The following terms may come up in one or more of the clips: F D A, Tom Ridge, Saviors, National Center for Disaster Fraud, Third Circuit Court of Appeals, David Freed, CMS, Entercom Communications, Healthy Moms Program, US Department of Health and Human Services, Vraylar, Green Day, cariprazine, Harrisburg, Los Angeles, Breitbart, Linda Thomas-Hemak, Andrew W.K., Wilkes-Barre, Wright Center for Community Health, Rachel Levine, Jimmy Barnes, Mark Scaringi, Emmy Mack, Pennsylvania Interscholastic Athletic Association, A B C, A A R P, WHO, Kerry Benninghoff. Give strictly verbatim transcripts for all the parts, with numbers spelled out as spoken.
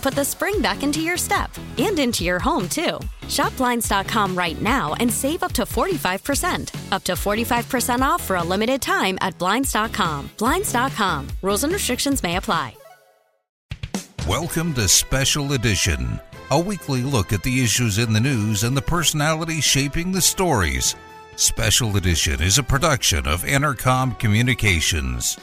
put the spring back into your step. And into your home, too. Shop Blinds dot com right now and save up to forty-five percent. Up to forty-five percent off for a limited time at Blinds dot com. Blinds dot com. Rules and restrictions may apply. Welcome to Special Edition, a weekly look at the issues in the news and the personalities shaping the stories. Special Edition is a production of Entercom Communications.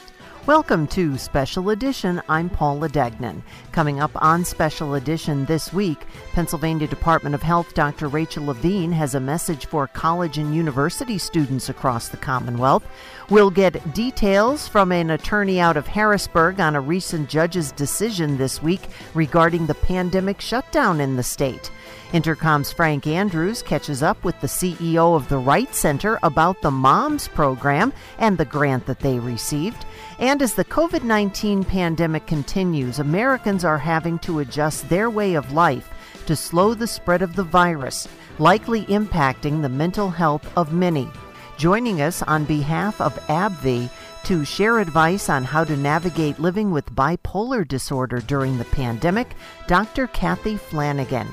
Welcome to Special Edition. I'm Paula Degnan. Coming up on Special Edition this week, Pennsylvania Department of Health Doctor Rachel Levine has a message for college and university students across the Commonwealth. We'll get details from an attorney out of Harrisburg on a recent judge's decision this week regarding the pandemic shutdown in the state. Entercom's Frank Andrews catches up with the C E O of the Wright Center about the Moms Program and the grant that they received. And as the covid nineteen pandemic continues, Americans are having to adjust their way of life to slow the spread of the virus, likely impacting the mental health of many. Joining us on behalf of AbbVie to share advice on how to navigate living with bipolar disorder during the pandemic, Doctor Kathy Flanagan.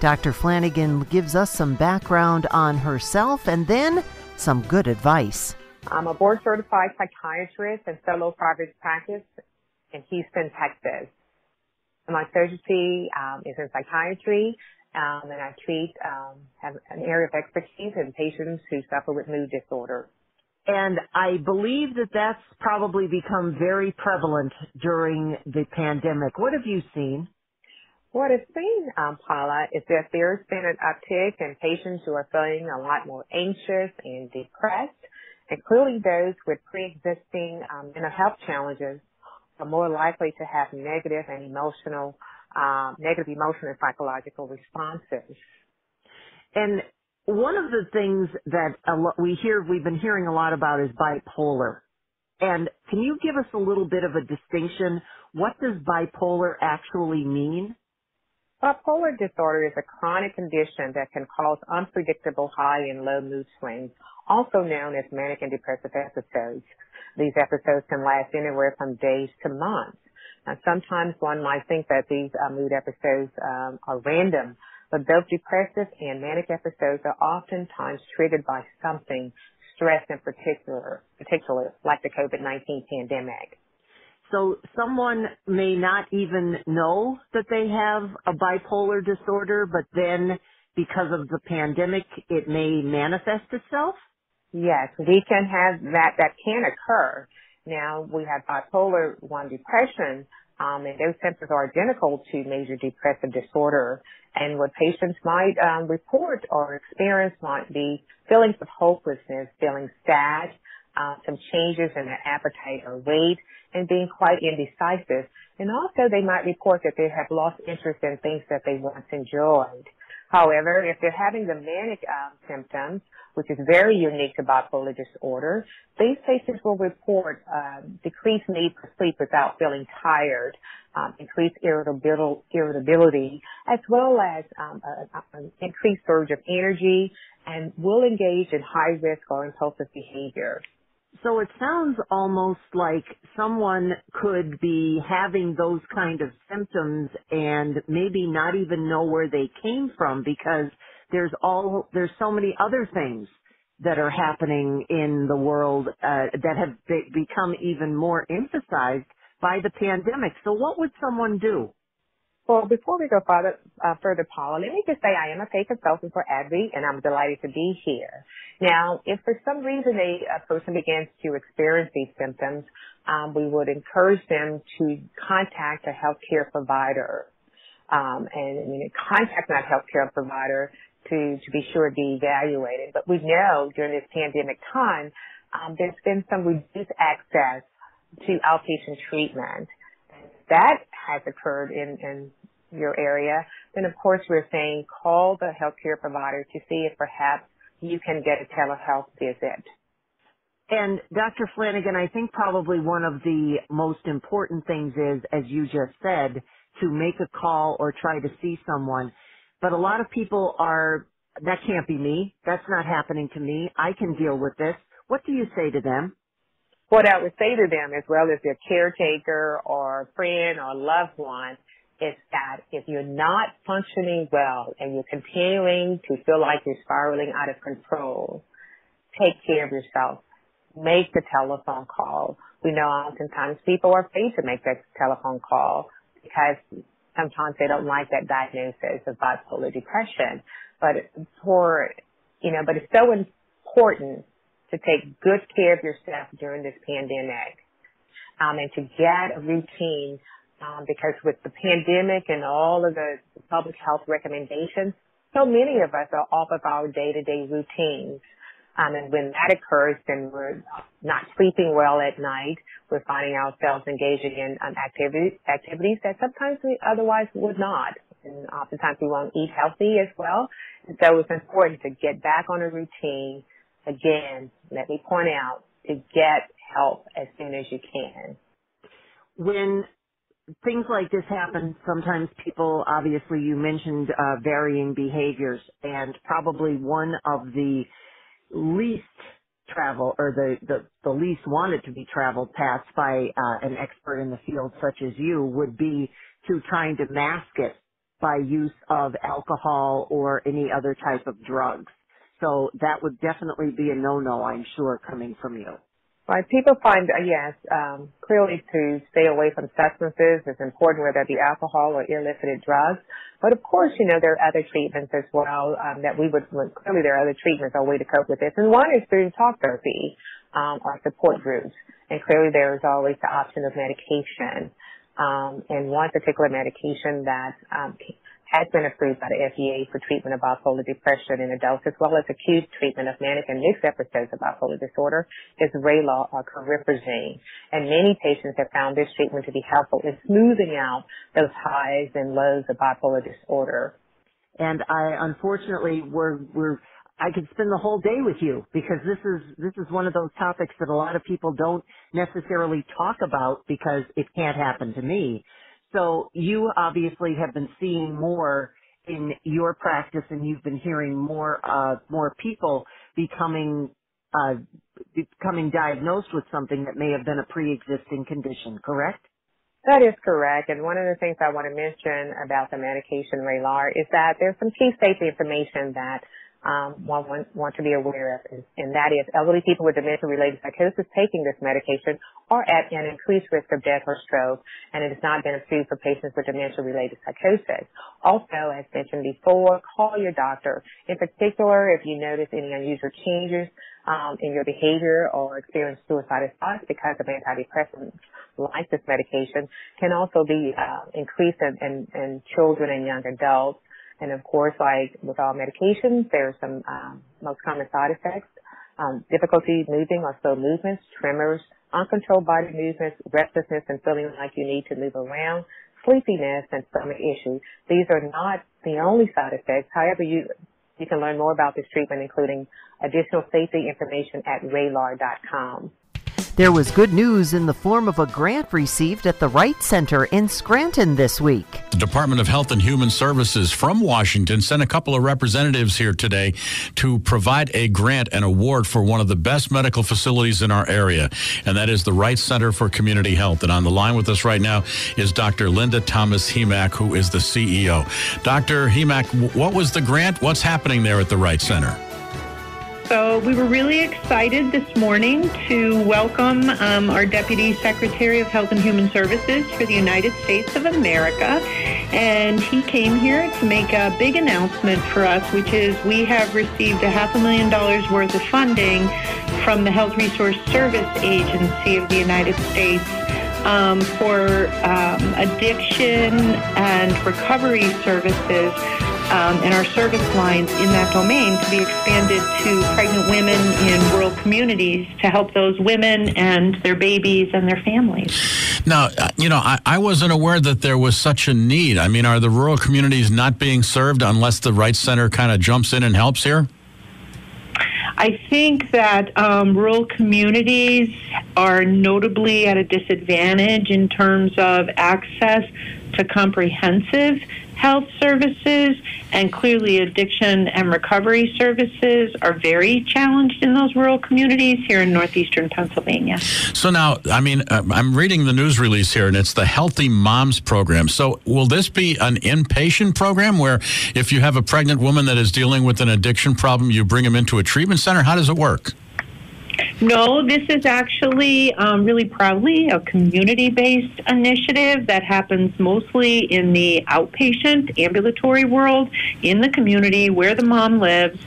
Doctor Flanagan gives us some background on herself and then some good advice. I'm a board-certified psychiatrist and solo private practice in Houston, Texas. My surgery um, is in psychiatry, um, and I treat um, have an area of expertise in patients who suffer with mood disorder. And I believe that that's probably become very prevalent during the pandemic. What have you seen? What I've seen, um, Paula, is that there's been an uptick in patients who are feeling a lot more anxious and depressed, including those with pre-existing um, mental health challenges are more likely to have negative and emotional, um, negative emotional and psychological responses. And one of the things that a lo- we hear, we've been hearing a lot about is bipolar. And can you give us a little bit of a distinction? What does bipolar actually mean? Bipolar disorder is a chronic condition that can cause unpredictable high and low mood swings, also known as manic and depressive episodes. These episodes can last anywhere from days to months. Now, sometimes one might think that these uh, mood episodes um, are random, but both depressive and manic episodes are oftentimes triggered by something, stress in particular, particular like the covid nineteen pandemic. So someone may not even know that they have a bipolar disorder, but then because of the pandemic, it may manifest itself? Yes, we can have that. That can occur. Now, we have bipolar one depression, um, and those symptoms are identical to major depressive disorder. And what patients might um, report or experience might be feelings of hopelessness, feeling sad, Uh, some changes in their appetite or weight, and being quite indecisive. And also they might report that they have lost interest in things that they once enjoyed. However, if they're having the manic um, symptoms, which is very unique to bipolar disorder, these patients will report uh, decreased need for sleep without feeling tired, um, increased irritabil- irritability, as well as um, a, an increased surge of energy, and will engage in high-risk or impulsive behavior. So it sounds almost like someone could be having those kind of symptoms and maybe not even know where they came from, because there's all there's so many other things that are happening in the world uh, that have be- become even more emphasized by the pandemic. So what would someone do? Well, before we go further, uh, further, Paula, let me just say I am a paid consultant for AbbVie, and I'm delighted to be here. Now, if for some reason a, a person begins to experience these symptoms, um, we would encourage them to contact a healthcare provider, um, and I mean, contact that healthcare provider to, to be sure to be evaluated. But we know during this pandemic time, um, there's been some reduced access to outpatient treatment. That has occurred in, in your area, then of course we're saying call the healthcare provider to see if perhaps you can get a telehealth visit. And Doctor Flanagan, I think probably one of the most important things is, as you just said, to make a call or try to see someone. But a lot of people are, that can't be me. That's not happening to me. I can deal with this. What do you say to them? What I would say to them, as well as their caretaker or friend or loved one, is that if you're not functioning well and you're continuing to feel like you're spiraling out of control, take care of yourself. Make the telephone call. We know oftentimes people are afraid to make that telephone call because sometimes they don't like that diagnosis of bipolar depression. But for, you know, but it's so important to take good care of yourself during this pandemic, um, and to get a routine, um, because with the pandemic and all of the public health recommendations, so many of us are off of our day-to-day routines. Um, and when that occurs, then we're not sleeping well at night. We're finding ourselves engaging in um, activities, activities that sometimes we otherwise would not. And oftentimes we won't eat healthy as well. And so it's important to get back on a routine. Again, let me point out, to get help as soon as you can. When things like this happen, sometimes people, obviously you mentioned uh, varying behaviors, and probably one of the least traveled or the, the, the least wanted to be traveled paths by uh, an expert in the field such as you would be to trying to mask it by use of alcohol or any other type of drugs. So that would definitely be a no-no, I'm sure, coming from you. Right. People find, uh, yes, um, clearly to stay away from substances is important, whether it be alcohol or illicit drugs. But, of course, you know, there are other treatments as well um, that we would – clearly there are other treatments, a way to cope with this. And one is through talk therapy um, or support groups. And clearly there is always the option of medication. Um, and one particular medication that um, – has been approved by the F D A for treatment of bipolar depression in adults, as well as acute treatment of manic and mixed episodes of bipolar disorder, is Vraylar or cariprazine. And many patients have found this treatment to be helpful in smoothing out those highs and lows of bipolar disorder. And I, unfortunately, we're, we're, I could spend the whole day with you, because this is, this is one of those topics that a lot of people don't necessarily talk about because it can't happen to me. So you obviously have been seeing more in your practice, and you've been hearing more uh, more people becoming uh, becoming diagnosed with something that may have been a pre-existing condition, correct? That is correct. And one of the things I want to mention about the medication Vraylar is that there's some key safety information that um, one want, want to be aware of, and, and that is elderly people with dementia-related psychosis taking this medication are at an increased risk of death or stroke, and it has not been approved for patients with dementia-related psychosis. Also, as mentioned before, call your doctor. In particular, if you notice any unusual changes um, in your behavior or experience suicidal thoughts because of antidepressants, like this medication, can also be uh, increased in, in, in children and young adults. And, of course, like with all medications, there are some um, most common side effects, um, difficulty moving or slow movements, tremors, uncontrolled body movements, restlessness and feeling like you need to move around, sleepiness and stomach issues. These are not the only side effects. However, you you can learn more about this treatment, including additional safety information at Vraylar dot com. There was good news in the form of a grant received at the Wright Center in Scranton this week. The Department of Health and Human Services from Washington sent a couple of representatives here today to provide a grant and award for one of the best medical facilities in our area, and that is the Wright Center for Community Health. And on the line with us right now is Doctor Linda Thomas-Hemak, who is the C E O. Doctor Hemak, what was the grant? What's happening there at the Wright Center? So we were really excited this morning to welcome um, our Deputy Secretary of Health and Human Services for the United States of America. And he came here to make a big announcement for us, which is we have received a half a million dollars worth of funding from the Health Resource Service Agency of the United States um, for um, addiction and recovery services. Um, and our service lines in that domain to be expanded to pregnant women in rural communities to help those women and their babies and their families. Now, you know, I, I wasn't aware that there was such a need. I mean, are the rural communities not being served unless the Wright Center kind of jumps in and helps here? I think that um, rural communities are notably at a disadvantage in terms of access to comprehensive health services, and clearly addiction and recovery services are very challenged in those rural communities here in northeastern Pennsylvania. So now, I mean, I'm reading the news release here, and it's the Healthy Moms Program. So will this be an inpatient program where if you have a pregnant woman that is dealing with an addiction problem, you bring them into a treatment center? How does it work? No, this is actually um, really proudly a community-based initiative that happens mostly in the outpatient ambulatory world, in the community where the mom lives,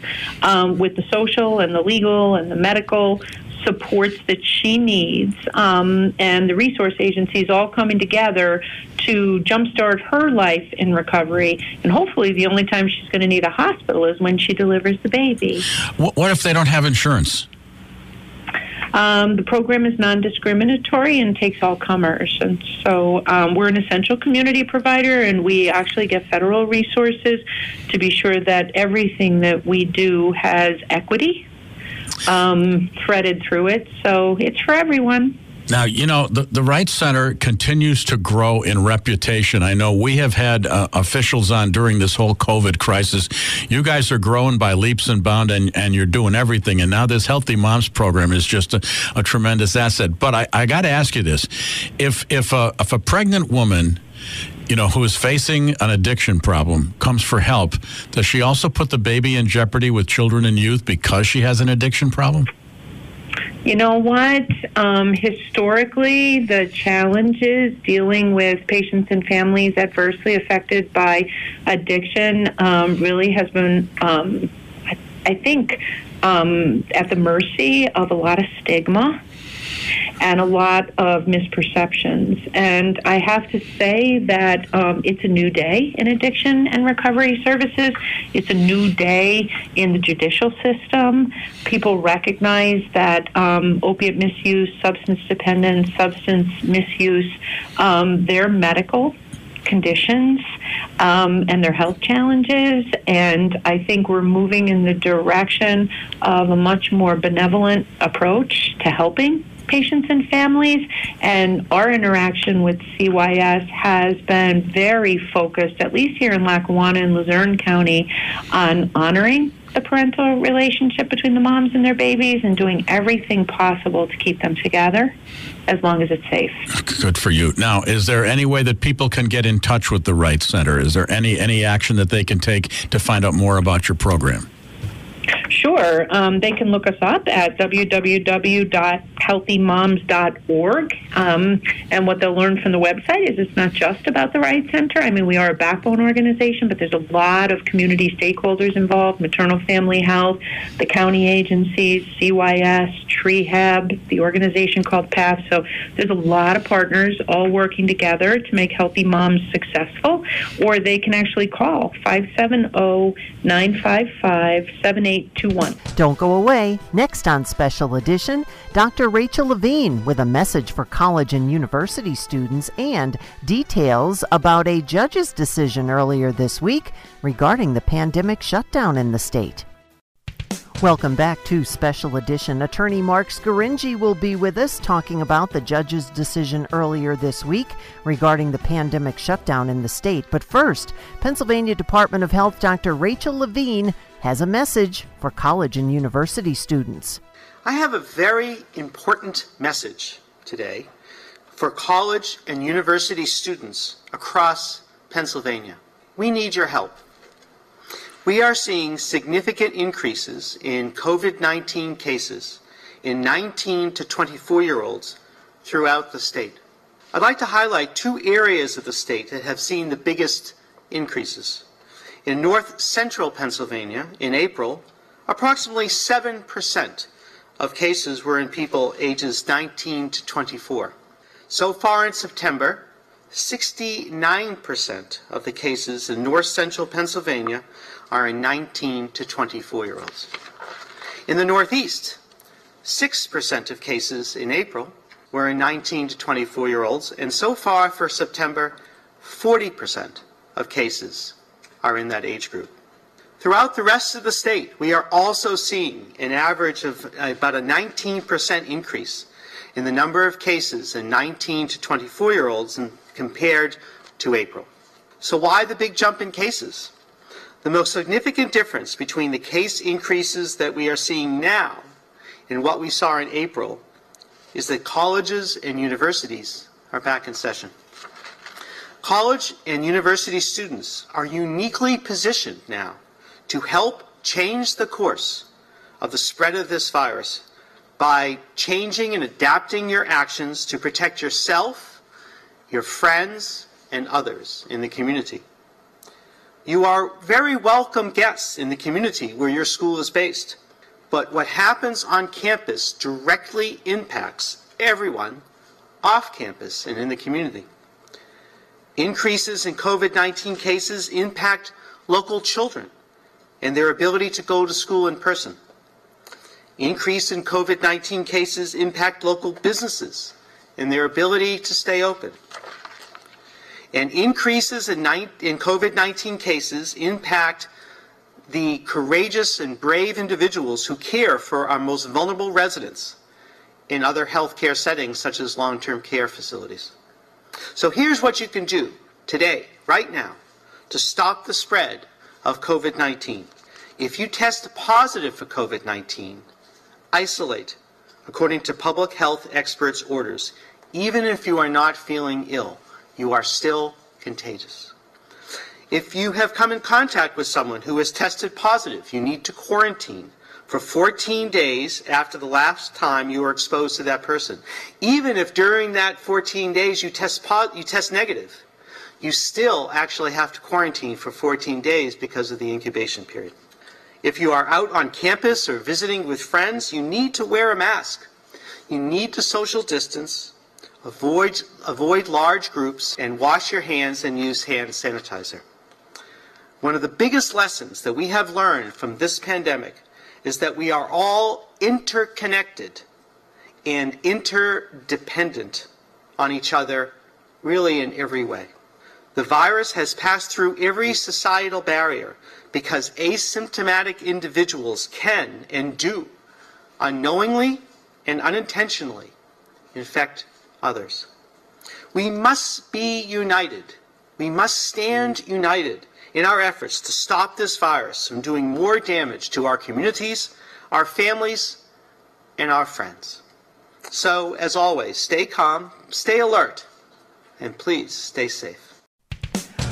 um, with the social and the legal and the medical supports that she needs, um, and the resource agencies all coming together to jumpstart her life in recovery. And hopefully the only time she's going to need a hospital is when she delivers the baby. What if they don't have insurance? Um, the program is non-discriminatory and takes all comers. And so um, we're an essential community provider, and we actually get federal resources to be sure that everything that we do has equity um, threaded through it. So it's for everyone. Now, you know, the, the Wright Center continues to grow in reputation. I know we have had uh, officials on during this whole COVID crisis. You guys are growing by leaps and bounds, and, and you're doing everything. And now this Healthy Moms program is just a, a tremendous asset. But I, I got to ask you this. If, if, a, if a pregnant woman, you know, who is facing an addiction problem comes for help, does she also put the baby in jeopardy with children and youth because she has an addiction problem? You know what? Um, historically, the challenges dealing with patients and families adversely affected by addiction um, really has been, um, I, I think, um, at the mercy of a lot of stigma and a lot of misperceptions. And I have to say that um, it's a new day in addiction and recovery services. It's a new day in the judicial system. People recognize that um, opiate misuse, substance dependence, substance misuse, um, they're medical conditions um, and their health challenges. And I think we're moving in the direction of a much more benevolent approach to helping patients and families, and our interaction with C Y S has been very focused, at least here in Lackawanna and Luzerne County, on honoring the parental relationship between the moms and their babies and doing everything possible to keep them together as long as it's safe. Good for you. Now, is there any way that people can get in touch with the Wright Center? Is there any, any action that they can take to find out more about your program? Sure. Um, they can look us up at w w w dot healthy moms dot org. Um, and what they'll learn from the website is it's not just about the Wright Center. I mean, we are a backbone organization, but there's a lot of community stakeholders involved, maternal family health, the county agencies, C Y S, Trehab, the organization called PATH. So there's a lot of partners all working together to make Healthy Moms successful. Or they can actually call five seven zero, nine five five, seven eight two one. Don't go away. Next on Special Edition, Doctor Rachel Levine with a message for college and university students and details about a judge's decision earlier this week regarding the pandemic shutdown in the state. Welcome back to Special Edition. Attorney Mark Scaringi will be with us talking about the judge's decision earlier this week regarding the pandemic shutdown in the state. But first, Pennsylvania Department of Health Doctor Rachel Levine has a message for college and university students. I have a very important message today for college and university students across Pennsylvania. We need your help. We are seeing significant increases in COVID nineteen cases in nineteen to twenty-four-year-olds throughout the state. I'd like to highlight two areas of the state that have seen the biggest increases. In north central Pennsylvania, in April, approximately seven percent of cases were in people ages nineteen to twenty-four. So far in September, sixty-nine percent of the cases in north central Pennsylvania are in nineteen to twenty-four-year-olds. In the Northeast, six percent of cases in April were in nineteen to twenty-four-year-olds, and so far for September, forty percent of cases are in that age group. Throughout the rest of the state, we are also seeing an average of about a nineteen percent increase in the number of cases in nineteen to twenty-four-year-olds compared to April. So why the big jump in cases? The most significant difference between the case increases that we are seeing now and what we saw in April is that colleges and universities are back in session. College and university students are uniquely positioned now to help change the course of the spread of this virus by changing and adapting your actions to protect yourself, your friends, and others in the community. You are very welcome guests in the community where your school is based, but what happens on campus directly impacts everyone off campus and in the community. Increases in COVID nineteen cases impact local children and their ability to go to school in person. Increase in COVID nineteen cases impact local businesses and their ability to stay open. And increases in, in COVID nineteen cases impact the courageous and brave individuals who care for our most vulnerable residents in other healthcare settings such as long-term care facilities. So here's what you can do today, right now, to stop the spread of COVID nineteen. If you test positive for COVID nineteen, isolate according to public health experts' orders. Even if you are not feeling ill, you are still contagious. If you have come in contact with someone who has tested positive, you need to quarantine for fourteen days after the last time you were exposed to that person. Even if during that fourteen days you test po- you test negative, you still actually have to quarantine for fourteen days because of the incubation period. If you are out on campus or visiting with friends, you need to wear a mask. You need to social distance, avoid, avoid large groups, and wash your hands and use hand sanitizer. One of the biggest lessons that we have learned from this pandemic is that we are all interconnected and interdependent on each other, really in every way. The virus has passed through every societal barrier because asymptomatic individuals can and do unknowingly and unintentionally infect others. We must be united. We must stand united in our efforts to stop this virus from doing more damage to our communities, our families, and our friends. So, as always, stay calm, stay alert, and please stay safe.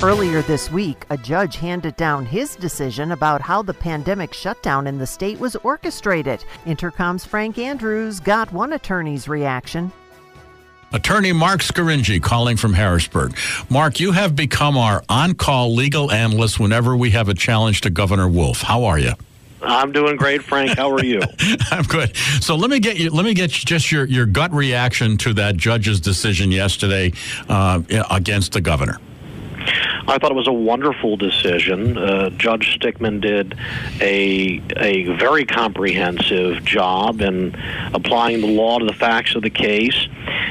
Earlier this week, a judge handed down his decision about how the pandemic shutdown in the state was orchestrated. Entercom's Frank Andrews got one attorney's reaction. Attorney Mark Scaringi calling from Harrisburg. Mark, you have become our on-call legal analyst whenever we have a challenge to Governor Wolf. How are you? I'm doing great, Frank. How are you? I'm good. So let me get you. Let me get just your, your gut reaction to that judge's decision yesterday uh, against the governor. I thought it was a wonderful decision. Uh, Judge Stickman did a a very comprehensive job in applying the law to the facts of the case,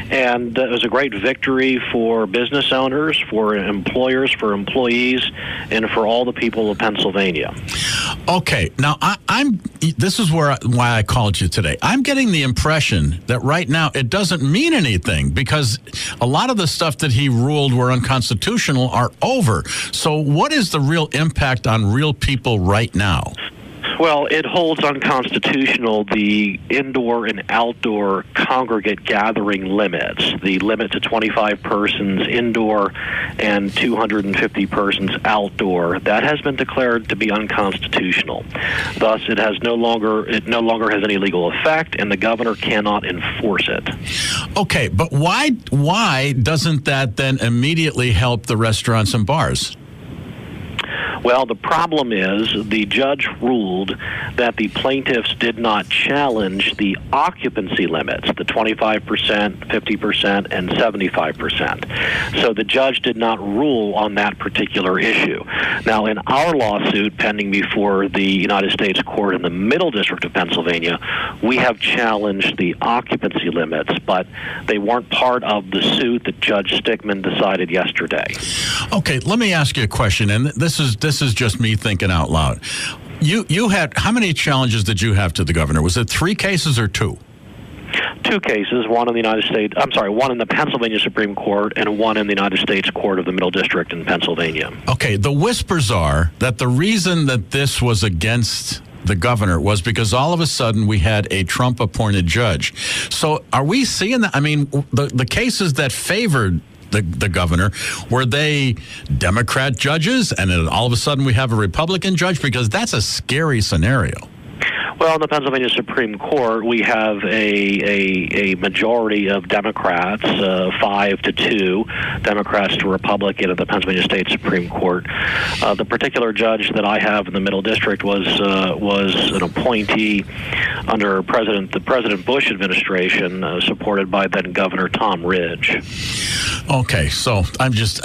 and it was a great victory for business owners, for employers, for employees, and for all the people of Pennsylvania. Okay, now I, I'm. This is where I, why I called you today. I'm getting the impression that right now it doesn't mean anything because a lot of the stuff that he ruled were unconstitutional are over. So what is the real impact on real people right now? Well, it holds unconstitutional the indoor and outdoor congregate gathering limits, the limit to twenty-five persons indoor and two hundred fifty persons outdoor. That has been declared to be unconstitutional. Thus, it has no longer it no longer has any legal effect, and the governor cannot enforce it. Okay, but why why doesn't that then immediately help the restaurants and bars? Well, the problem is the judge ruled that the plaintiffs did not challenge the occupancy limits, the twenty-five percent, fifty percent, and seventy-five percent. So the judge did not rule on that particular issue. Now, in our lawsuit pending before the United States Court in the Middle District of Pennsylvania, we have challenged the occupancy limits, but they weren't part of the suit that Judge Stickman decided yesterday. Okay, let me ask you a question, and this is This is just me thinking out loud. You you had, how many challenges did you have to the governor? Was it three cases or two? Two cases, one in the United States, I'm sorry, one in the Pennsylvania Supreme Court and one in the United States Court of the Middle District in Pennsylvania. Okay, the whispers are that the reason that this was against the governor was because all of a sudden we had a Trump-appointed judge. So are we seeing that? I mean, the, the cases that favored The, the governor, were they Democrat judges? And then all of a sudden we have a Republican judge? Because that's a scary scenario. Well, in the Pennsylvania Supreme Court, we have a a, a majority of Democrats, uh, five to two, Democrats to Republican at the Pennsylvania State Supreme Court. Uh, the particular judge that I have in the Middle District was uh, was an appointee under President the President Bush administration, uh, supported by then Governor Tom Ridge. Okay, so I'm just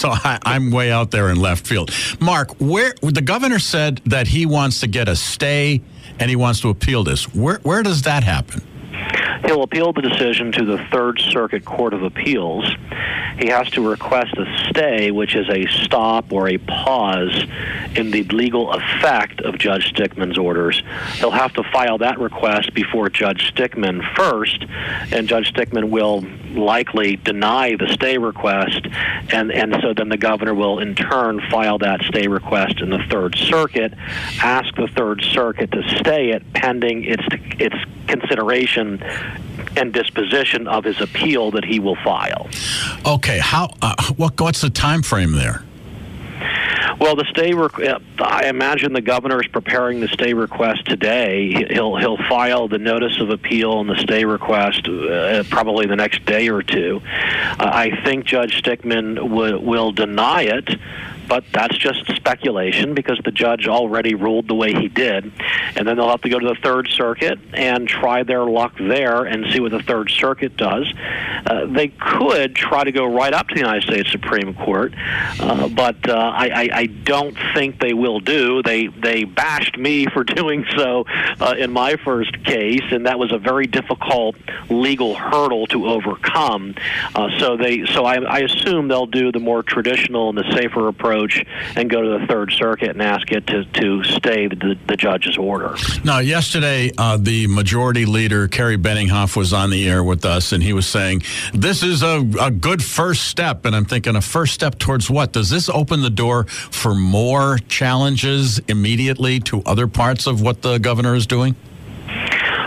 so I, I'm way out there in left field. Mark, where the governor said that he wants to get a stay and he wants to appeal this. Where where does that happen? He'll appeal the decision to the Third Circuit Court of Appeals. He has to request a stay, which is a stop or a pause in the legal effect of Judge Stickman's orders. He'll have to file that request before Judge Stickman first, and Judge Stickman will likely deny the stay request, and, and so then the governor will in turn file that stay request in the Third Circuit, ask the Third Circuit to stay it pending its its consideration and disposition of his appeal that he will file. Okay, how? Uh, what, what's the time frame there? Well, the stay. Requ- I imagine the governor is preparing the stay request today. He'll he'll file the notice of appeal and the stay request uh, probably the next day or two. Uh, I think Judge Stickman w- will deny it, but that's just speculation because the judge already ruled the way he did. And then they'll have to go to the Third Circuit and try their luck there and see what the Third Circuit does. Uh, they could try to go right up to the United States Supreme Court, uh, but uh, I, I, I don't think they will do. They they bashed me for doing so uh, in my first case, and that was a very difficult legal hurdle to overcome. Uh, so they so I, I assume they'll do the more traditional and the safer approach and go to the Third Circuit and ask it to, to stay the, the judge's order. Now, yesterday, uh, the majority leader, Kerry Benninghoff, was on the air with us, and he was saying, this is a, a good first step. And I'm thinking, a first step towards what? Does this open the door for more challenges immediately to other parts of what the governor is doing?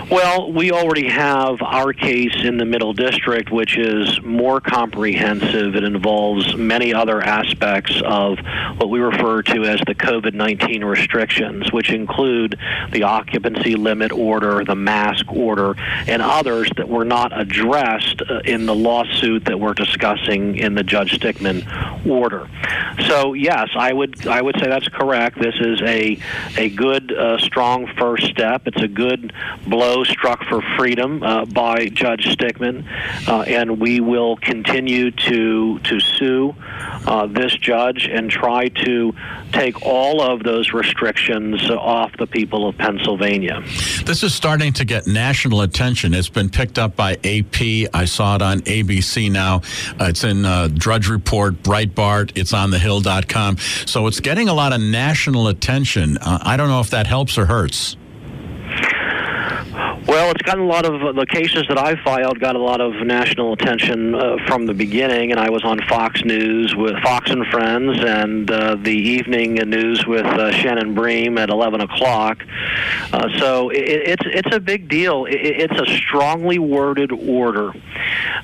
Well, we already have our case in the Middle District, which is more comprehensive. It involves many other aspects of what we refer to as the COVID nineteen restrictions, which include the occupancy limit order, the mask order, and others that were not addressed in the lawsuit that we're discussing in the Judge Stickman order. So, yes, I would I would say that's correct. This is a, a good, uh, strong first step. It's a good blow blow struck for freedom uh, by Judge Stickman, uh, and we will continue to to sue uh, this judge and try to take all of those restrictions off the people of Pennsylvania. This is starting to get national attention. It's been picked up by A P. I saw it on A B C now. Uh, it's in uh, Drudge Report, Breitbart. It's on the hill dot com. So it's getting a lot of national attention. Uh, I don't know if that helps or hurts. Well, it's gotten a lot of uh, the cases that I filed got a lot of national attention uh, from the beginning, and I was on Fox News with Fox and Friends, and uh, the evening news with uh, Shannon Bream at eleven o'clock. Uh, so it, it's it's a big deal. It, it's a strongly worded order.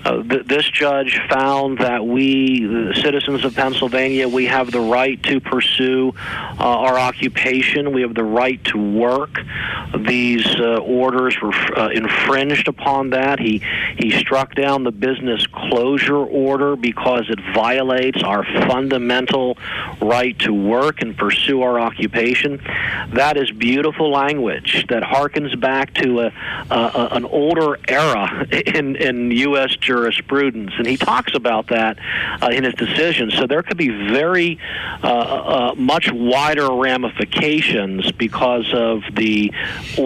Uh, th- this judge found that we, the citizens of Pennsylvania, we have the right to pursue uh, our occupation. We have the right to work. These uh, orders were Uh, infringed upon that. He he struck down the business closure order because it violates our fundamental right to work and pursue our occupation. That is beautiful language that harkens back to a, a, a an older era in in U S jurisprudence, and he talks about that uh, in his decision. So there could be very uh, uh, much wider ramifications because of the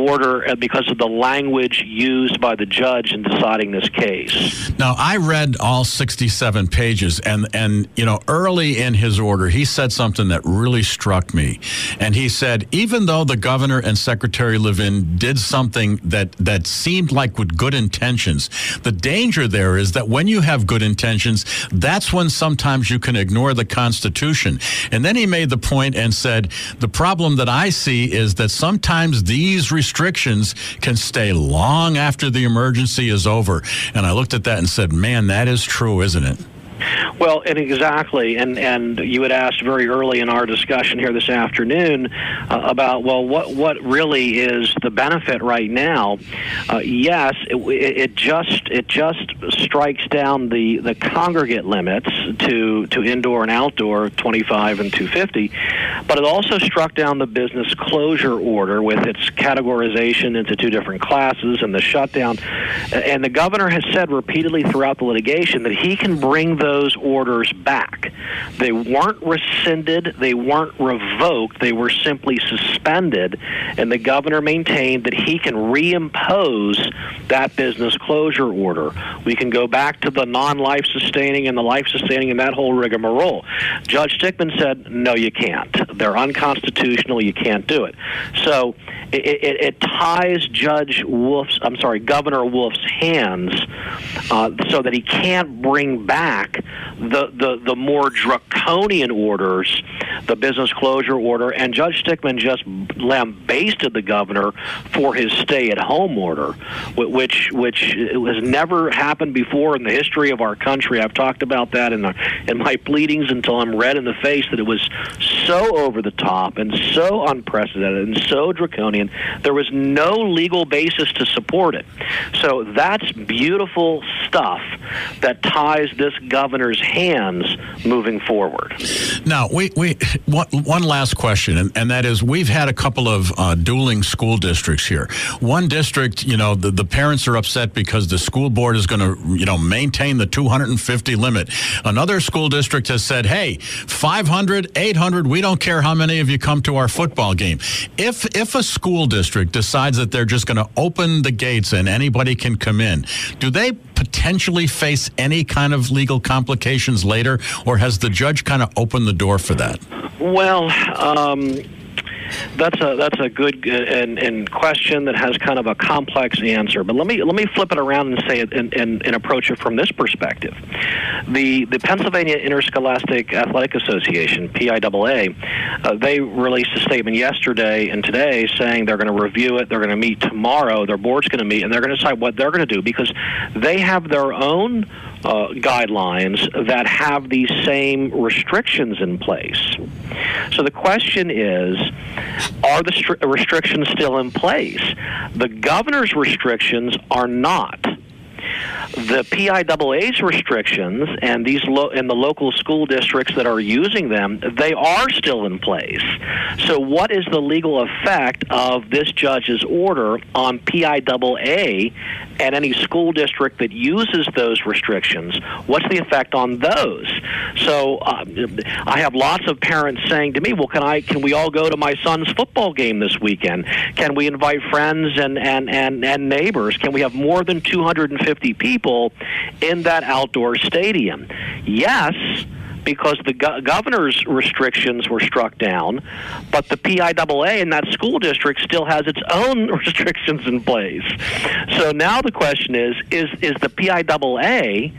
order, uh, because of the language language used by the judge in deciding this case. Now, I read all sixty-seven pages, and, and you know, early in his order, he said something that really struck me. And he said, even though the governor and Secretary Levine did something that, that seemed like with good intentions, the danger there is that when you have good intentions, that's when sometimes you can ignore the Constitution. And then he made the point and said, the problem that I see is that sometimes these restrictions can stay long after the emergency is over. And I looked at that and said, man, that is true, isn't it? Well, and exactly, and, and you had asked very early in our discussion here this afternoon uh, about, well, what, what really is the benefit right now? Uh, yes, it, it just it just strikes down the, the congregate limits to, to indoor and outdoor, twenty-five and two fifty, but it also struck down the business closure order with its categorization into two different classes and the shutdown. And the governor has said repeatedly throughout the litigation that he can bring the those orders back. They weren't rescinded, they weren't revoked, they were simply suspended, and the governor maintained that he can reimpose that business closure order. We can go back to the non-life sustaining and the life sustaining and that whole rigmarole. Judge Stickman said, no, you can't. They're unconstitutional, you can't do it. So it, it, it ties Judge Wolf's, I'm sorry, Governor Wolf's hands uh, so that he can't bring back The, the the more draconian orders, the business closure order, and Judge Stickman just lambasted the governor for his stay-at-home order, which which has never happened before in the history of our country. I've talked about that in the, in my pleadings until I'm red in the face, that it was so over the top and so unprecedented and so draconian. There was no legal basis to support it. So that's beautiful stuff that ties this governor governor's hands moving forward. Now, we, we one, one last question, and, and that is, we've had a couple of uh, dueling school districts here. One district, you know, the, the parents are upset because the school board is going to, you know, maintain the two hundred fifty limit. Another school district has said, hey, five hundred, eight hundred, we don't care how many of you come to our football game. If, if a school district decides that they're just going to open the gates and anybody can come in, do they potentially face any kind of legal complications later, or has the judge kind of opened the door for that? Well, um, that's a that's a good uh, and, and question that has kind of a complex answer. But let me let me flip it around and say it and, and, and approach it from this perspective. The the Pennsylvania Interscholastic Athletic Association, P I A A, uh, they released a statement yesterday and today saying they're going to review it. They're going to meet tomorrow. Their board's going to meet, and they're going to decide what they're going to do, because they have their own Uh, guidelines that have these same restrictions in place. So the question is, are the stri- restrictions still in place? The governor's restrictions are not. The P I A A's restrictions and these lo- and the local school districts that are using them, they are still in place. So what is the legal effect of this judge's order on P I A A and any school district that uses those restrictions? What's the effect on those? So uh, I have lots of parents saying to me, well, can I? Can we all go to my son's football game this weekend? Can we invite friends and, and, and, and neighbors? Can we have more than two hundred fifty people in that outdoor stadium? Yes, because the go- governor's restrictions were struck down, but the P I A A in that school district still has its own restrictions in place. So now the question is, is, is the P I A A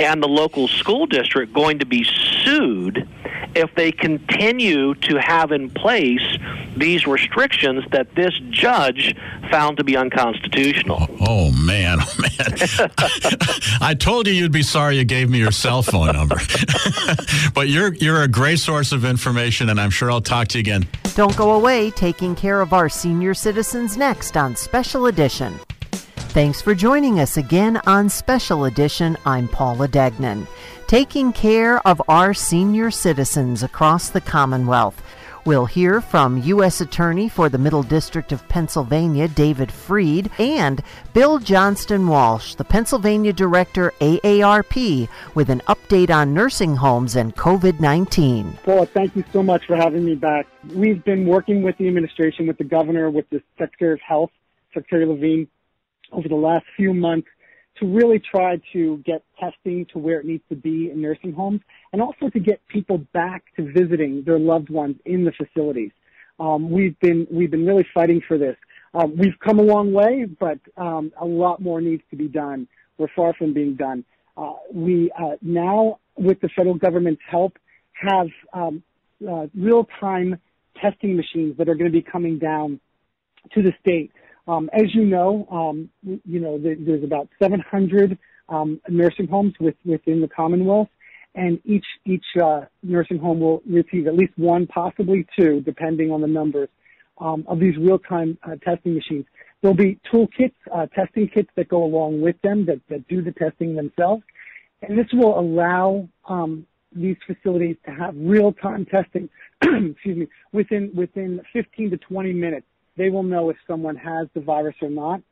and the local school district going to be sued if they continue to have in place these restrictions that this judge found to be unconstitutional? Oh, oh man, oh, man. I told you you'd be sorry you gave me your cell phone number. But you're you're a great source of information, and I'm sure I'll talk to you again. Don't go away. Taking care of our senior citizens next on Special Edition. Thanks for joining us again on Special Edition. I'm Paula Degnan. Taking care of our senior citizens across the Commonwealth. We'll hear from U S Attorney for the Middle District of Pennsylvania, David Freed, and Bill Johnston Walsh, the Pennsylvania Director, A A R P, with an update on nursing homes and COVID nineteen. Paula, thank you so much for having me back. We've been working with the administration, with the governor, with the Secretary of Health, Secretary Levine, over the last few months to really try to get testing to where it needs to be in nursing homes, and also to get people back to visiting their loved ones in the facilities. Um, we've been we've been really fighting for this. Um, we've come a long way, but um, a lot more needs to be done. We're far from being done. Uh, we uh, now, with the federal government's help, have um, uh, real-time testing machines that are going to be coming down to the state. Um, as you know, um, you know there, there's about seven hundred um, nursing homes with, within the Commonwealth, and each each uh, nursing home will receive at least one, possibly two, depending on the numbers um, of these real-time uh, testing machines. There'll be toolkits, uh, testing kits that go along with them that, that do the testing themselves, and this will allow um, these facilities to have real-time testing. Excuse me, within within fifteen to twenty minutes. They will know if someone has the virus or not,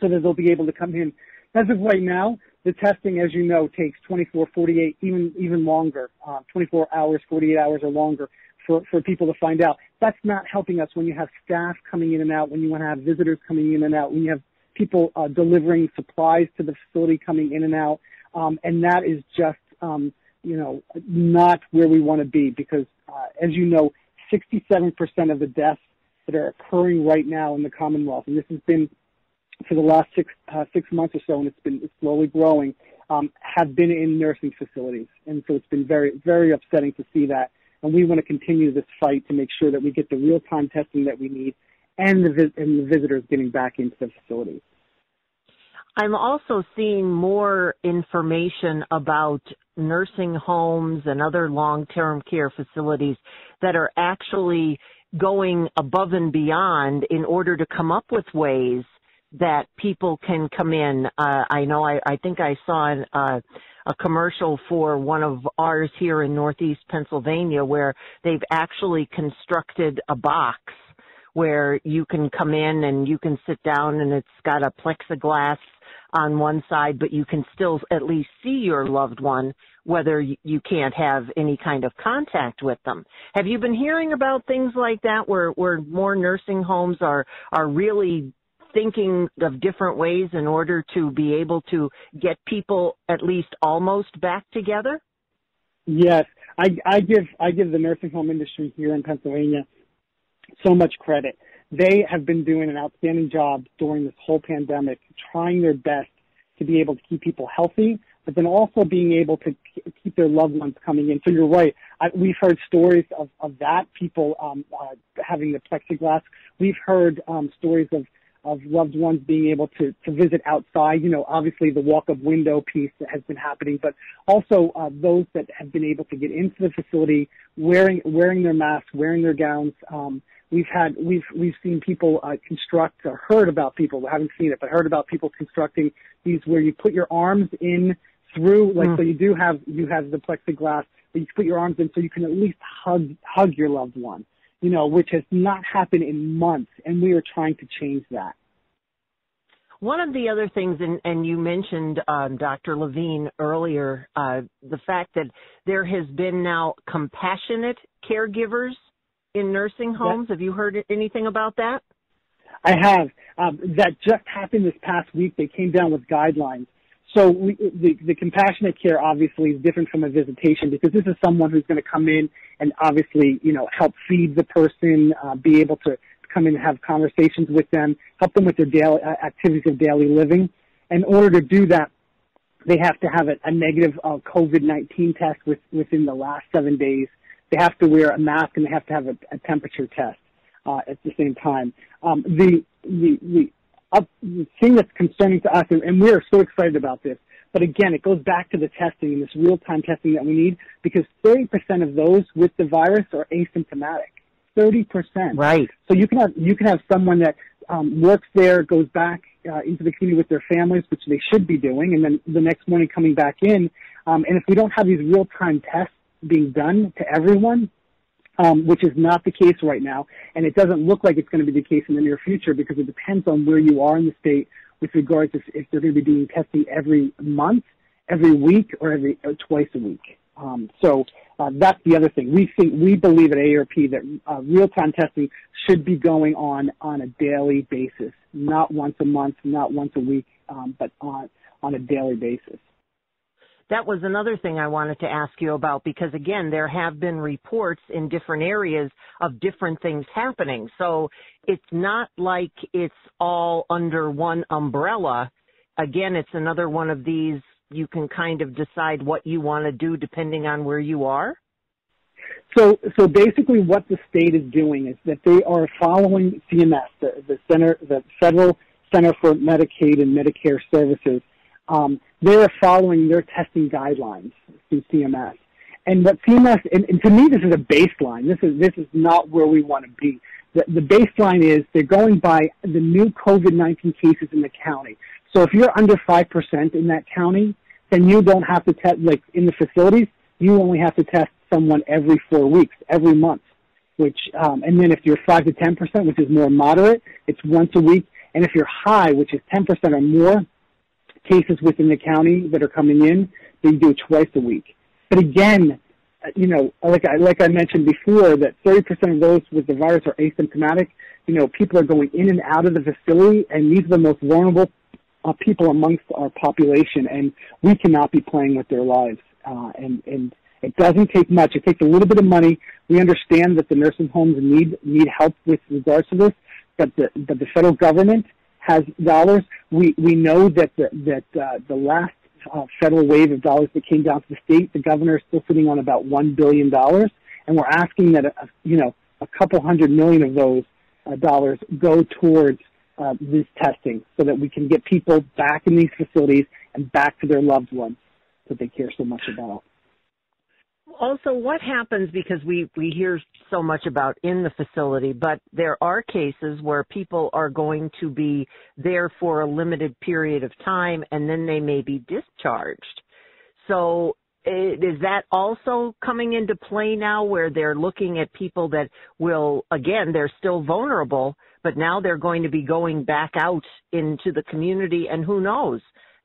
so that they'll be able to come in. As of right now, the testing, as you know, takes twenty-four, forty-eight, even even longer, uh, twenty-four hours, forty-eight hours or longer for, for people to find out. That's not helping us when you have staff coming in and out, when you want to have visitors coming in and out, when you have people uh, delivering supplies to the facility coming in and out. Um, and that is just, um, you know, not where we want to be because, uh, as you know, sixty-seven percent of the deaths that are occurring right now in the Commonwealth, and this has been for the last six uh, six months or so, and it's been slowly growing, um, have been in nursing facilities. And so it's been very, very upsetting to see that. And we want to continue this fight to make sure that we get the real-time testing that we need and the, vis- and the visitors getting back into the facilities. I'm also seeing more information about nursing homes and other long-term care facilities that are actually going above and beyond in order to come up with ways that people can come in. Uh, I know I, I think I saw an, uh, a commercial for one of ours here in Northeast Pennsylvania where they've actually constructed a box where you can come in and you can sit down, and it's got a plexiglass on one side, but you can still at least see your loved one, whether you can't have any kind of contact with them. Have you been hearing about things like that where, where more nursing homes are, are really thinking of different ways in order to be able to get people at least almost back together? Yes. I, I give, I give the nursing home industry here in Pennsylvania so much credit. They have been doing an outstanding job during this whole pandemic, trying their best to be able to keep people healthy, but then also being able to keep their loved ones coming in. So you're right. I, we've heard stories of, of that, people um, uh, having the plexiglass. We've heard um, stories of, of loved ones being able to, to visit outside. You know, obviously the walk-up window piece that has been happening, but also uh, those that have been able to get into the facility wearing wearing their masks, wearing their gowns, um, We've had we've we've seen people uh, construct or heard about people. We haven't seen it, but heard about people constructing these where you put your arms in through, like mm. so you do have you have the plexiglass, but you put your arms in so you can at least hug hug your loved one. You know, which has not happened in months, and we are trying to change that. One of the other things, and, and you mentioned um, Doctor Levine earlier, uh, the fact that there has been now compassionate caregivers in nursing homes. That, have you heard anything about that? I have. Um, that just happened this past week. They came down with guidelines. So we, the, the compassionate care obviously is different from a visitation because this is someone who's going to come in and obviously, you know, help feed the person, uh, be able to come in and have conversations with them, help them with their daily uh, activities of daily living. In order to do that, they have to have a, a negative uh, COVID nineteen test with, within the last seven days. They have to wear a mask and they have to have a, a temperature test uh, at the same time. Um, the the, the, up, the thing that's concerning to us, and, and we are so excited about this, but again, it goes back to the testing and this real-time testing that we need because thirty percent of those with the virus are asymptomatic. Thirty percent. Right. So you can have you can have someone that um, works there, goes back uh, into the community with their families, which they should be doing, and then the next morning coming back in. Um, and if we don't have these real time tests being done to everyone, um, which is not the case right now, and it doesn't look like it's going to be the case in the near future because it depends on where you are in the state with regards to if they're going to be doing testing every month, every week, or every or twice a week. Um, so uh, that's the other thing. We think we believe at A A R P that uh, real-time testing should be going on on a daily basis, not once a month, not once a week, um, but on on a daily basis. That was another thing I wanted to ask you about because, again, there have been reports in different areas of different things happening. So it's not like it's all under one umbrella. Again, it's another one of these. You can kind of decide what you want to do depending on where you are? So so basically what the state is doing is that they are following C M S, the, the, Center, the Federal Center for Medicaid and Medicare Services. Um, they are following their testing guidelines through C M S. And what C M S, and, and to me this is a baseline. This is, this is not where we want to be. The, the baseline is they're going by the new COVID nineteen cases in the county. So if you're under five percent in that county, then you don't have to test, like in the facilities, you only have to test someone every four weeks, every month, which, um, and then if you're five to ten percent, which is more moderate, it's once a week. And if you're high, which is ten percent or more cases within the county that are coming in, then you do it twice a week. But again, you know, like I, like I mentioned before, that thirty percent of those with the virus are asymptomatic. You know, people are going in and out of the facility, and these are the most vulnerable Uh, people amongst our population, and we cannot be playing with their lives. Uh, and, and it doesn't take much. It takes a little bit of money. We understand that the nursing homes need need help with regards to this, but the but the federal government has dollars. We we know that the that uh, the last uh, federal wave of dollars that came down to the state, the governor is still sitting on about one billion dollars, and we're asking that a, you know a couple hundred million of those uh, dollars go towards Uh, this testing so that we can get people back in these facilities and back to their loved ones that they care so much about. Also, what happens, because we, we hear so much about in the facility, but there are cases where people are going to be there for a limited period of time and then they may be discharged. So is that also coming into play now where they're looking at people that will, again, they're still vulnerable, but now they're going to be going back out into the community, and who knows,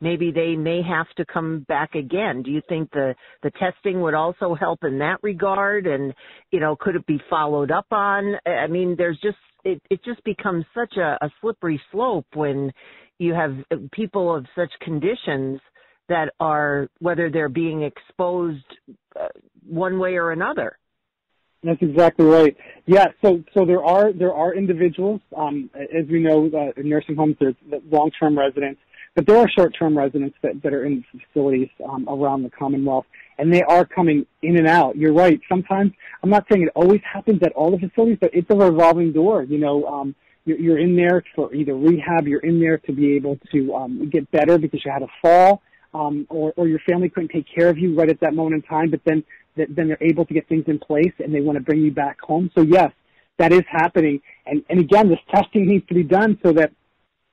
maybe they may have to come back again. Do you think the, the testing would also help in that regard? And, you know, could it be followed up on? I mean, there's just, it, it just becomes such a, a slippery slope when you have people of such conditions that are, whether they're being exposed uh, one way or another. That's exactly right. Yeah, so so there are there are individuals, um, as we know, uh, in nursing homes, there's long-term residents, but there are short-term residents that, that are in facilities um, around the Commonwealth, and they are coming in and out. You're right. Sometimes, I'm not saying it always happens at all the facilities, but it's a revolving door. You know, um, you're, you're in there for either rehab, you're in there to be able to um, get better because you had a fall, Um, or, or your family couldn't take care of you right at that moment in time, but then th- then they're able to get things in place and they want to bring you back home. So yes, that is happening. And, and again, this testing needs to be done so that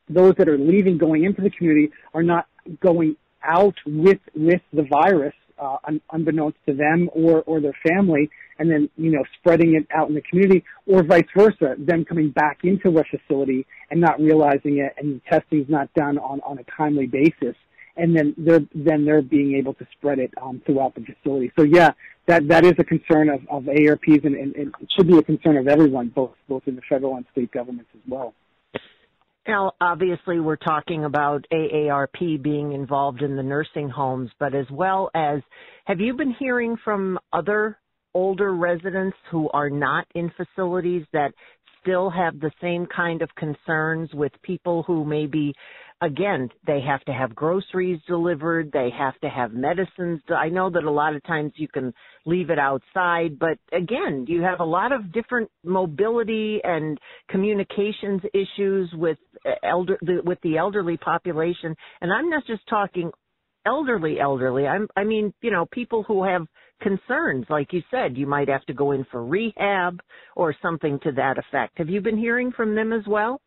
those that are leaving, going into the community, are not going out with with the virus, uh, un, unbeknownst to them or, or their family, and then, you know, spreading it out in the community, or vice versa, them coming back into a facility and not realizing it, and the testing's not done on, on a timely basis, and then they're then they're being able to spread it um, throughout the facility. So yeah, that that is a concern of, of A R Ps, and, and it should be a concern of everyone, both both in the federal and state governments as well. Now, obviously, we're talking about A A R P being involved in the nursing homes, but as well as, have you been hearing from other older residents who are not in facilities that still have the same kind of concerns with people who maybe, again, they have to have groceries delivered, they have to have medicines? I know that a lot of times you can leave it outside, but again, you have a lot of different mobility and communications issues with elder with the elderly population, and I'm not just talking elderly elderly. I'm, I mean, you know, people who have concerns, like you said, you might have to go in for rehab or something to that effect. Have you been hearing from them as well?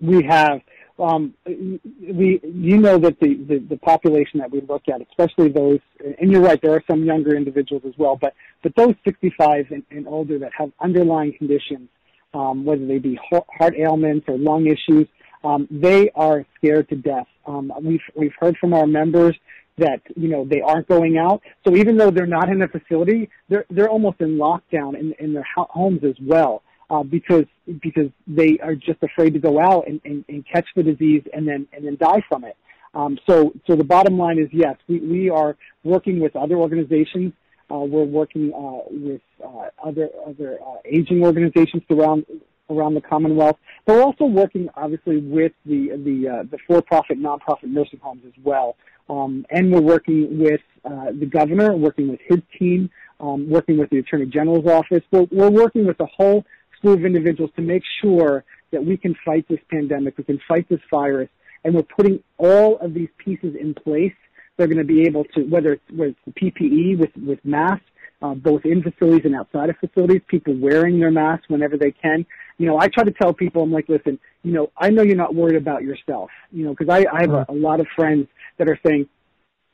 We have. Um, we, you know that the, the, the population that we look at, especially those, and you're right, there are some younger individuals as well, but, but those sixty-five and, and older that have underlying conditions, um, whether they be heart ailments or lung issues, um, they are scared to death. Um, we've, we've heard from our members that, you know, they aren't going out. So even though they're not in a facility, they're, they're almost in lockdown in, in their homes as well, uh, because, because they are just afraid to go out and, and, and catch the disease and then, and then die from it. Um, so, so the bottom line is, yes, we, we are working with other organizations. Uh, we're working, uh, with, uh, other, other, uh, aging organizations around, around the Commonwealth. But we're also working, obviously, with the, the, uh, the for-profit, non-profit nursing homes as well. Um, and we're working with uh, the governor, working with his team, um, working with the Attorney General's office. We're, we're working with a whole slew of individuals to make sure that we can fight this pandemic, we can fight this virus, and we're putting all of these pieces in place. They're going to be able to, whether it's, whether it's the P P E with, with masks, uh, both in facilities and outside of facilities, people wearing their masks whenever they can. You know, I try to tell people, I'm like, listen, you know, I know you're not worried about yourself, you know, because I, I have a, a lot of friends that are saying,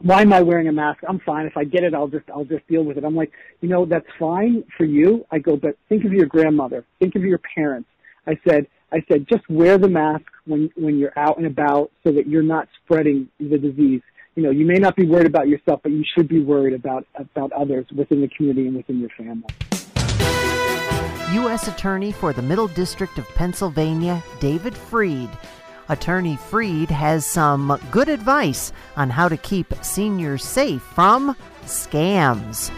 why am I wearing a mask? I'm fine. If I get it, I'll just, I'll just deal with it. I'm like, you know, that's fine for you. I go, but think of your grandmother. Think of your parents. I said, I said, just wear the mask when, when you're out and about so that you're not spreading the disease. You know, you may not be worried about yourself, but you should be worried about, about others within the community and within your family. U S Attorney for the Middle District of Pennsylvania, David Freed. Attorney Freed has some good advice on how to keep seniors safe from scams.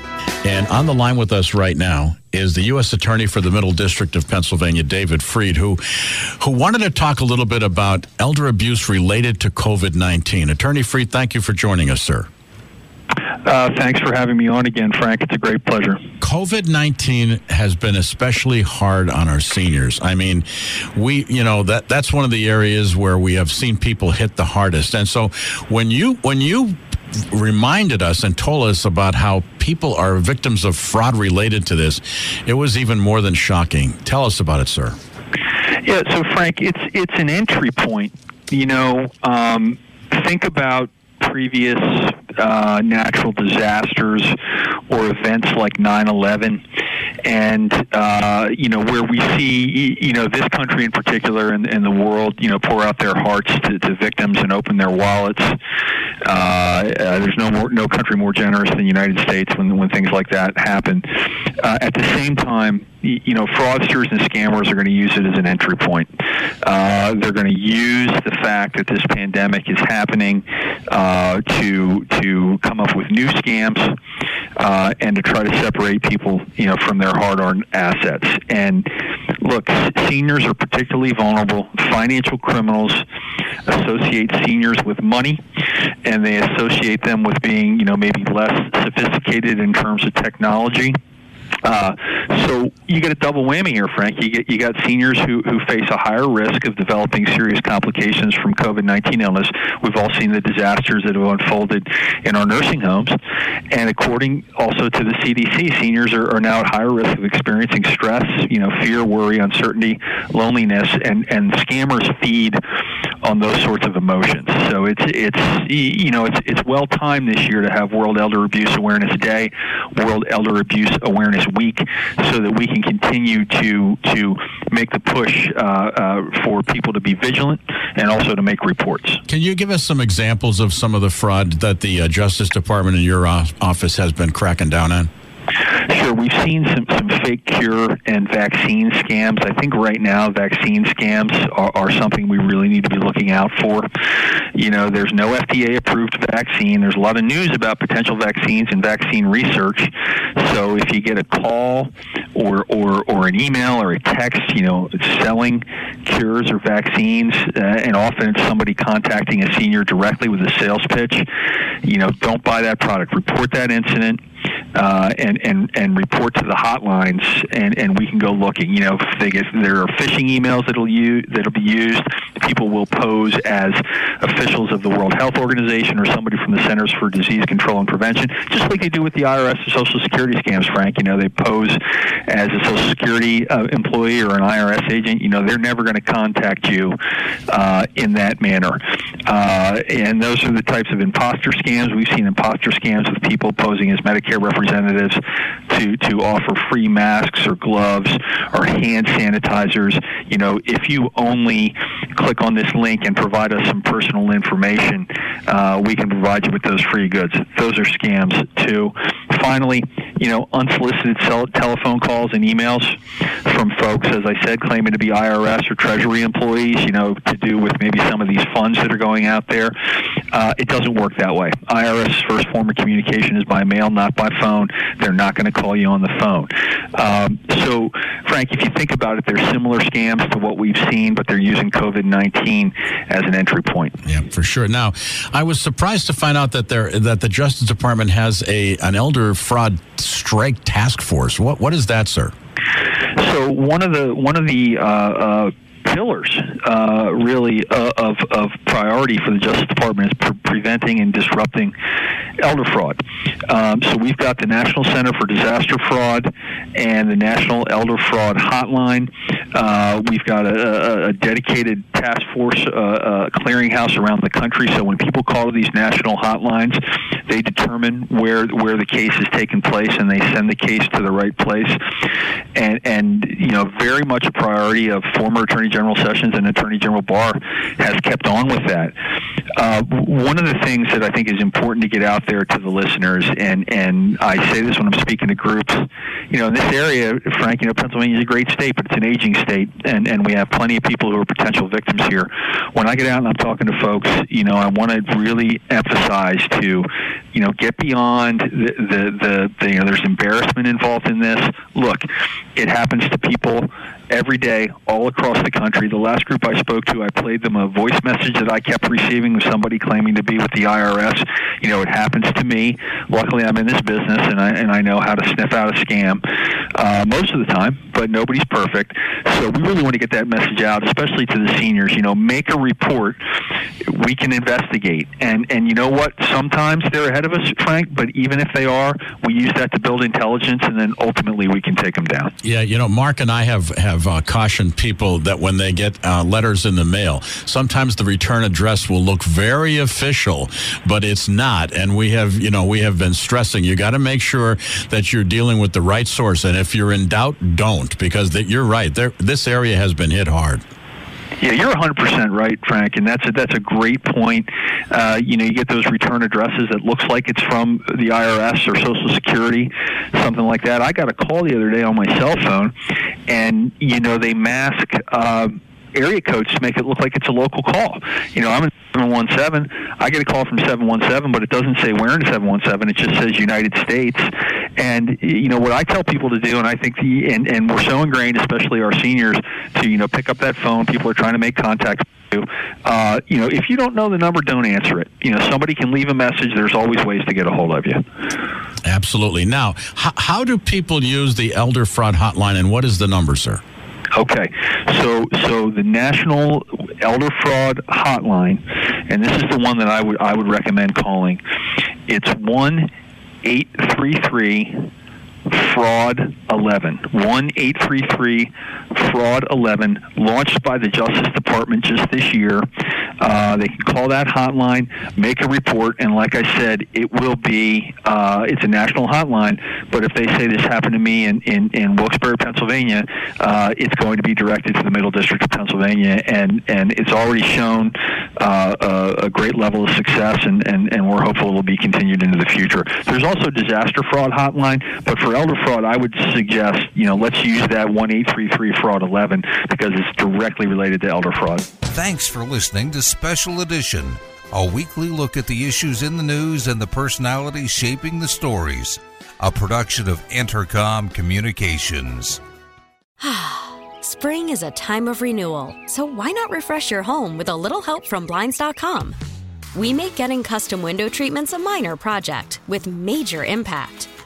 And on the line with us right now is the U S Attorney for the Middle District of Pennsylvania, David Freed, who, who wanted to talk a little bit about elder abuse related to COVID nineteen. Attorney Freed, thank you for joining us, sir. Uh, thanks for having me on again, Frank. It's a great pleasure. COVID nineteen has been especially hard on our seniors. I mean, we, you know, that that's one of the areas where we have seen people hit the hardest. And so when you when you reminded us and told us about how people are victims of fraud related to this, it was even more than shocking. Tell us about it, sir. Yeah, so Frank, it's it's an entry point. You know, um, think about previous uh, natural disasters or events like nine eleven, and uh, you know, where we see, you know, this country in particular and, and the world, you know, pour out their hearts to, to victims and open their wallets. Uh, uh, there's no more, no country more generous than the United States when when things like that happen. Uh, at the same time, you know, fraudsters and scammers are going to use it as an entry point. Uh, they're going to use the fact that this pandemic is happening uh, to to come up with new scams uh, and to try to separate people, you know, from their hard-earned assets. And look, seniors are particularly vulnerable. Financial criminals associate seniors with money, and they associate them with being, you know, maybe less sophisticated in terms of technology. Uh, so you get a double whammy here, Frank. You get you got seniors who, who face a higher risk of developing serious complications from COVID nineteen illness. We've all seen the disasters that have unfolded in our nursing homes. And according also to the C D C, seniors are, are now at higher risk of experiencing stress, you know, fear, worry, uncertainty, loneliness, and, and scammers feed on those sorts of emotions. So it's it's you know it's it's well timed this year to have World Elder Abuse Awareness Day, World Elder Abuse Awareness Week, so that we can continue to to make the push uh, uh, for people to be vigilant and also to make reports. Can you give us some examples of some of the fraud that the uh, Justice Department in your office has been cracking down on? Sure. We've seen some, some fake cure and vaccine scams. I think right now vaccine scams are, are something we really need to be looking out for. You know, there's no F D A-approved vaccine. There's a lot of news about potential vaccines and vaccine research. So if you get a call or or, or an email or a text, you know, selling cures or vaccines, uh, and often it's somebody contacting a senior directly with a sales pitch, you know, don't buy that product. Report that incident. Uh, and, and, and report to the hotlines, and, and we can go looking. You know, if they get, there are phishing emails that'll use, that'll be used. People will pose as officials of the World Health Organization or somebody from the Centers for Disease Control and Prevention, just like they do with the I R S and Social Security scams, Frank. You know, they pose as a Social Security uh, employee or an I R S agent. You know, they're never going to contact you uh, in that manner. Uh, and those are the types of imposter scams. We've seen imposter scams with people posing as Medicare representatives to, to offer free masks or gloves or hand sanitizers. You know, if you only click on this link and provide us some personal information, uh, we can provide you with those free goods. Those are scams, too. Finally, you know, unsolicited cell- telephone calls and emails from folks, as I said, claiming to be I R S or Treasury employees, you know, to do with maybe some of these funds that are going out there. Uh, it doesn't work that way. I R S first form of communication is by mail, not by phone. They're not going to call you on the phone. Um, so, Frank, if you think about it, they're similar scams to what we've seen, but they're using COVID nineteen as an entry point. Yeah, for sure. Now, I was surprised to find out that there that the Justice Department has a an elder fraud strike task force. What what is that, sir? So one of the one of the. Uh, uh, pillars, uh, really, uh, of, of priority for the Justice Department is pre- preventing and disrupting elder fraud. Um, so we've got the National Center for Disaster Fraud and the National Elder Fraud Hotline. Uh, we've got a, a dedicated task force uh, uh, clearinghouse around the country. So when people call these national hotlines, they determine where where the case is taking place, and they send the case to the right place. And, and you know, very much a priority of former Attorney General Sessions and Attorney General Barr has kept on with that. Uh, one of the things that I think is important to get out there to the listeners, and, and I say this when I'm speaking to groups, you know, in this area, Frank, you know, Pennsylvania is a great state, but it's an aging state, and, and we have plenty of people who are potential victims here. When I get out and I'm talking to folks, you know, I want to really emphasize to, you know, get beyond the, the, the, the you know, there's embarrassment involved in this. Look, it happens to people every day, all across the country. The last group I spoke to, I played them a voice message that I kept receiving with somebody claiming to be with the I R S. You know, it happens to me. Luckily, I'm in this business, and I and I know how to sniff out a scam uh, most of the time, but nobody's perfect. So we really want to get that message out, especially to the seniors. You know, make a report. We can investigate. And, and you know what? Sometimes they're ahead of us, Frank, but even if they are, we use that to build intelligence, and then ultimately we can take them down. Yeah, you know, Mark and I have, have Uh, caution people that when they get uh, letters in the mail, sometimes the return address will look very official, but it's not. And we have, you know, we have been stressing, you got to make sure that you're dealing with the right source. And if you're in doubt, don't, because that you're right. There, this area has been hit hard. Yeah, you're one hundred percent right, Frank, and that's a, that's a great point. Uh, you know, you get those return addresses that looks like it's from the I R S or Social Security, something like that. I got a call the other day on my cell phone, and, you know, they mask uh, area codes to make it look like it's a local call. You know, I'm in seven one seven. I get a call from seven one seven, but it doesn't say where in seven one seven. It just says United States. And, you know, what I tell people to do, and I think, the, and, and we're so ingrained, especially our seniors, to, you know, pick up that phone. People are trying to make contact. Uh, you know, if you don't know the number, don't answer it. You know, somebody can leave a message. There's always ways to get a hold of you. Absolutely. Now, h- how do people use the Elder Fraud Hotline, and what is the number, sir? Okay, so so the National Elder Fraud Hotline, and this is the one that I would I would recommend calling. It's one eight three three fraud eleven one eight three three fraud eleven, launched by the Justice Department just this year. Uh, they can call that hotline, make a report, and like I said, it will be, uh, it's a national hotline, but if they say this happened to me in, in, in Wilkes-Barre, Pennsylvania, uh, it's going to be directed to the Middle District of Pennsylvania, and, and it's already shown uh, a, a great level of success, and, and, and we're hopeful it will be continued into the future. There's also disaster fraud hotline, but for elder fraud, I would suggest, you know, let's use that one eight three three fraud eleven because it's directly related to elder fraud. Thanks for listening to Special Edition, a weekly look at the issues in the news and the personalities shaping the stories, a production of Entercom Communications. Spring is a time of renewal, so why not refresh your home with a little help from Blinds dot com? We make getting custom window treatments a minor project with major impact.